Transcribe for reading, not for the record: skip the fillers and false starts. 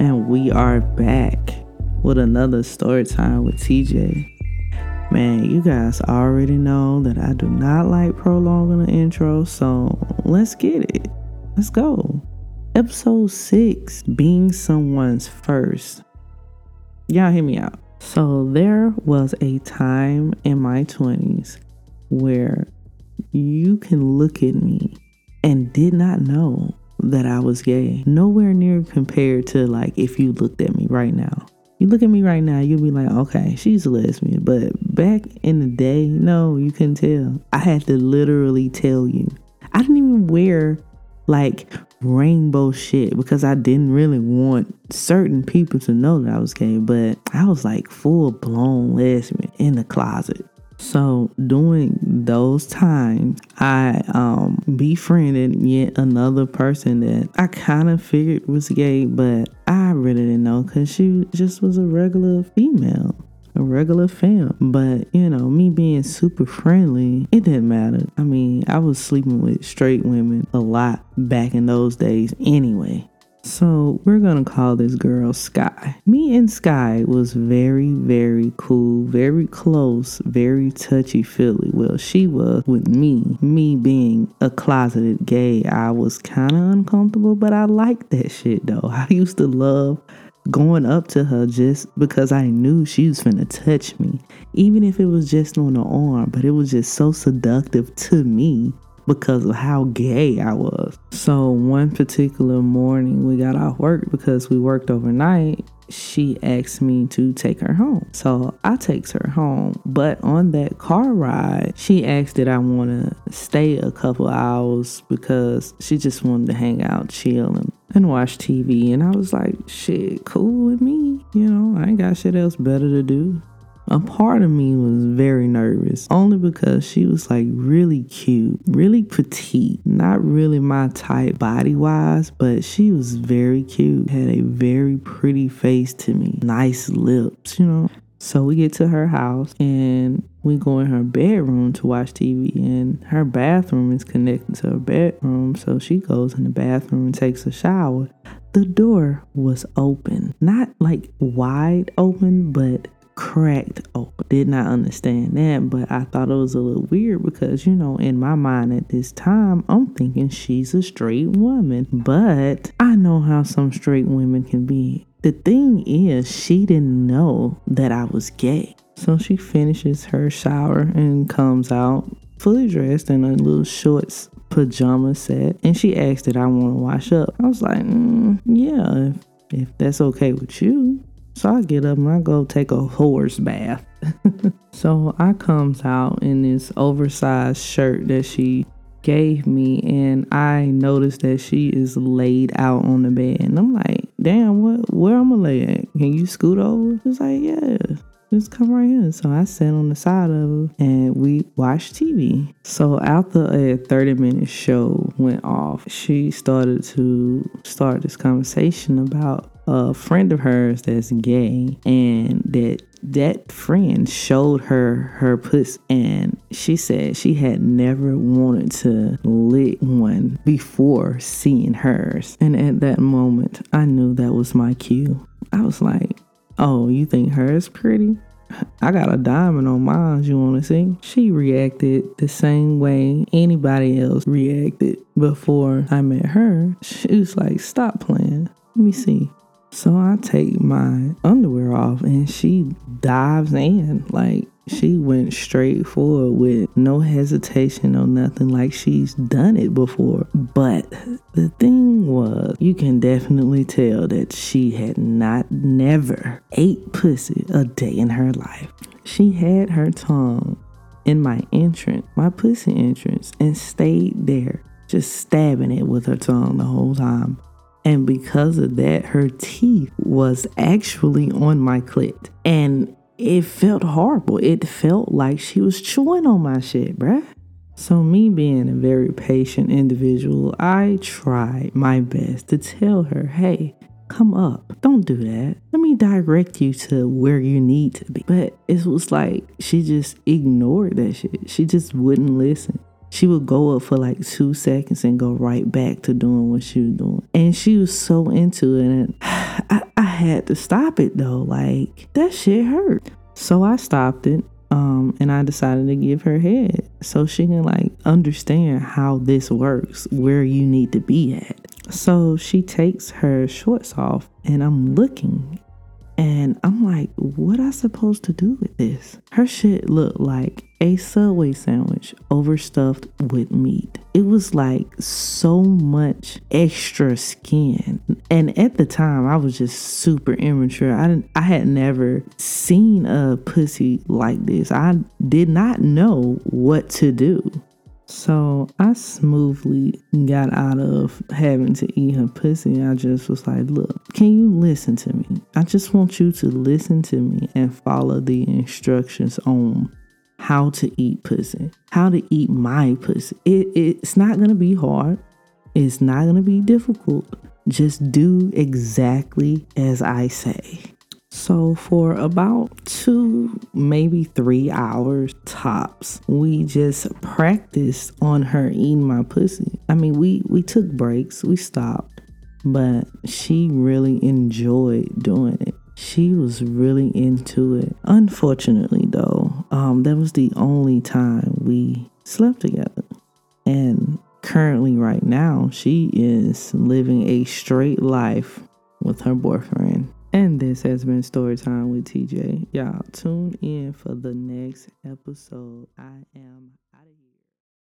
And we are back with another story time with TJ. Man, you guys already know that I do not like prolonging the intro, so let's get it. Let's go. Episode 6, being someone's first. Y'all hear me out. So there was a time in my 20s where you can look at me and did not know that I was gay. Nowhere near compared to like if you looked at me right now. You look at me right now, you'll be like, okay, she's a lesbian. But back in the day, no, you couldn't tell. I had to literally tell you. I didn't even wear like rainbow shit because I didn't really want certain people to know that I was gay. But I was like full blown lesbian in the closet. So during those times, I befriended yet another person that I kind of figured was gay, but I really didn't know because she just was a regular female, a regular femme. But, you know, me being super friendly, it didn't matter. I mean, I was sleeping with straight women a lot back in those days anyway. So we're going to call this girl Sky. Me and Sky was very, very cool, very close, very touchy-feely. Well, she was with me. Me being a closeted gay, I was kind of uncomfortable, but I liked that shit, though. I used to love going up to her just because I knew she was finna touch me, even if it was just on the arm, but it was just so seductive to me because of how gay I was. So one particular morning we got off work because we worked overnight. She asked me to take her home. So I takes her home. But on that car ride, she asked that I want to stay a couple hours because she just wanted to hang out, chill, and watch TV. And I was like, shit, cool with me. You know, I ain't got shit else better to do. A part of me was very nervous, only because she was like really cute, really petite, not really my type body-wise, but she was very cute, had a very pretty face to me, nice lips, you know. So we get to her house and we go in her bedroom to watch TV, and her bathroom is connected to her bedroom, so she goes in the bathroom and takes a shower. The door was open, not like wide open, but cracked open. Did not understand that, but I thought it was a little weird because, you know, in my mind at this time, I'm thinking she's a straight woman, but I know how some straight women can be. The thing is, she didn't know that I was gay. So she finishes her shower and comes out fully dressed in a little shorts pajama set, and she asked that I want to wash up. I was like, yeah, if that's okay with you. So I get up and I go take a horse bath. So I comes out in this oversized shirt that she gave me, and I noticed that she is laid out on the bed. And I'm like, damn, where am I lay at? Can you scoot over? She's like, yeah, just come right here. So I sat on the side of her and we watched TV. So after a 30-minute show went off, she started this conversation about a friend of hers that's gay, and that friend showed her pussy, and she said she had never wanted to lick one before seeing hers. And at that moment, I knew that was my cue. I was like, oh, you think hers pretty? I got a diamond on mine, you want to see? She reacted the same way anybody else reacted before I met her. She was like, stop playing, let me see. So I take my underwear off and she dives in. Like, she went straight forward with no hesitation or nothing, like she's done it before. But the thing was, you can definitely tell that she had never ate pussy a day in her life. She had her tongue in my pussy entrance, and stayed there, just stabbing it with her tongue the whole time. And because of that, her teeth was actually on my clit. And it felt horrible. It felt like she was chewing on my shit, bruh. So me being a very patient individual, I tried my best to tell her, hey, come up. Don't do that. Let me direct you to where you need to be. But it was like she just ignored that shit. She just wouldn't listen. She would go up for like 2 seconds and go right back to doing what she was doing. And she was so into it. And I had to stop it though. Like, that shit hurt. So I stopped it. And I decided to give her head so she can like understand how this works, where you need to be at. So she takes her shorts off and I'm looking and I'm like, what I supposed to do with this? Her shit looked like a Subway sandwich overstuffed with meat. It was like so much extra skin. And at the time, I was just super immature. I had never seen a pussy like this. I did not know what to do. So I smoothly got out of having to eat her pussy. I just was like, look, can you listen to me? I just want you to listen to me and follow the instructions on how to eat pussy, how to eat my pussy. It's not going to be hard. It's not going to be difficult. Just do exactly as I say. So for about 2, maybe 3 hours tops, we just practiced on her eating my pussy. I mean, we took breaks, we stopped, but she really enjoyed doing it. She was really into it. Unfortunately, though, that was the only time we slept together. And currently, right now, she is living a straight life with her boyfriend. And this has been Storytime with TJ. Y'all tune in for the next episode. I am...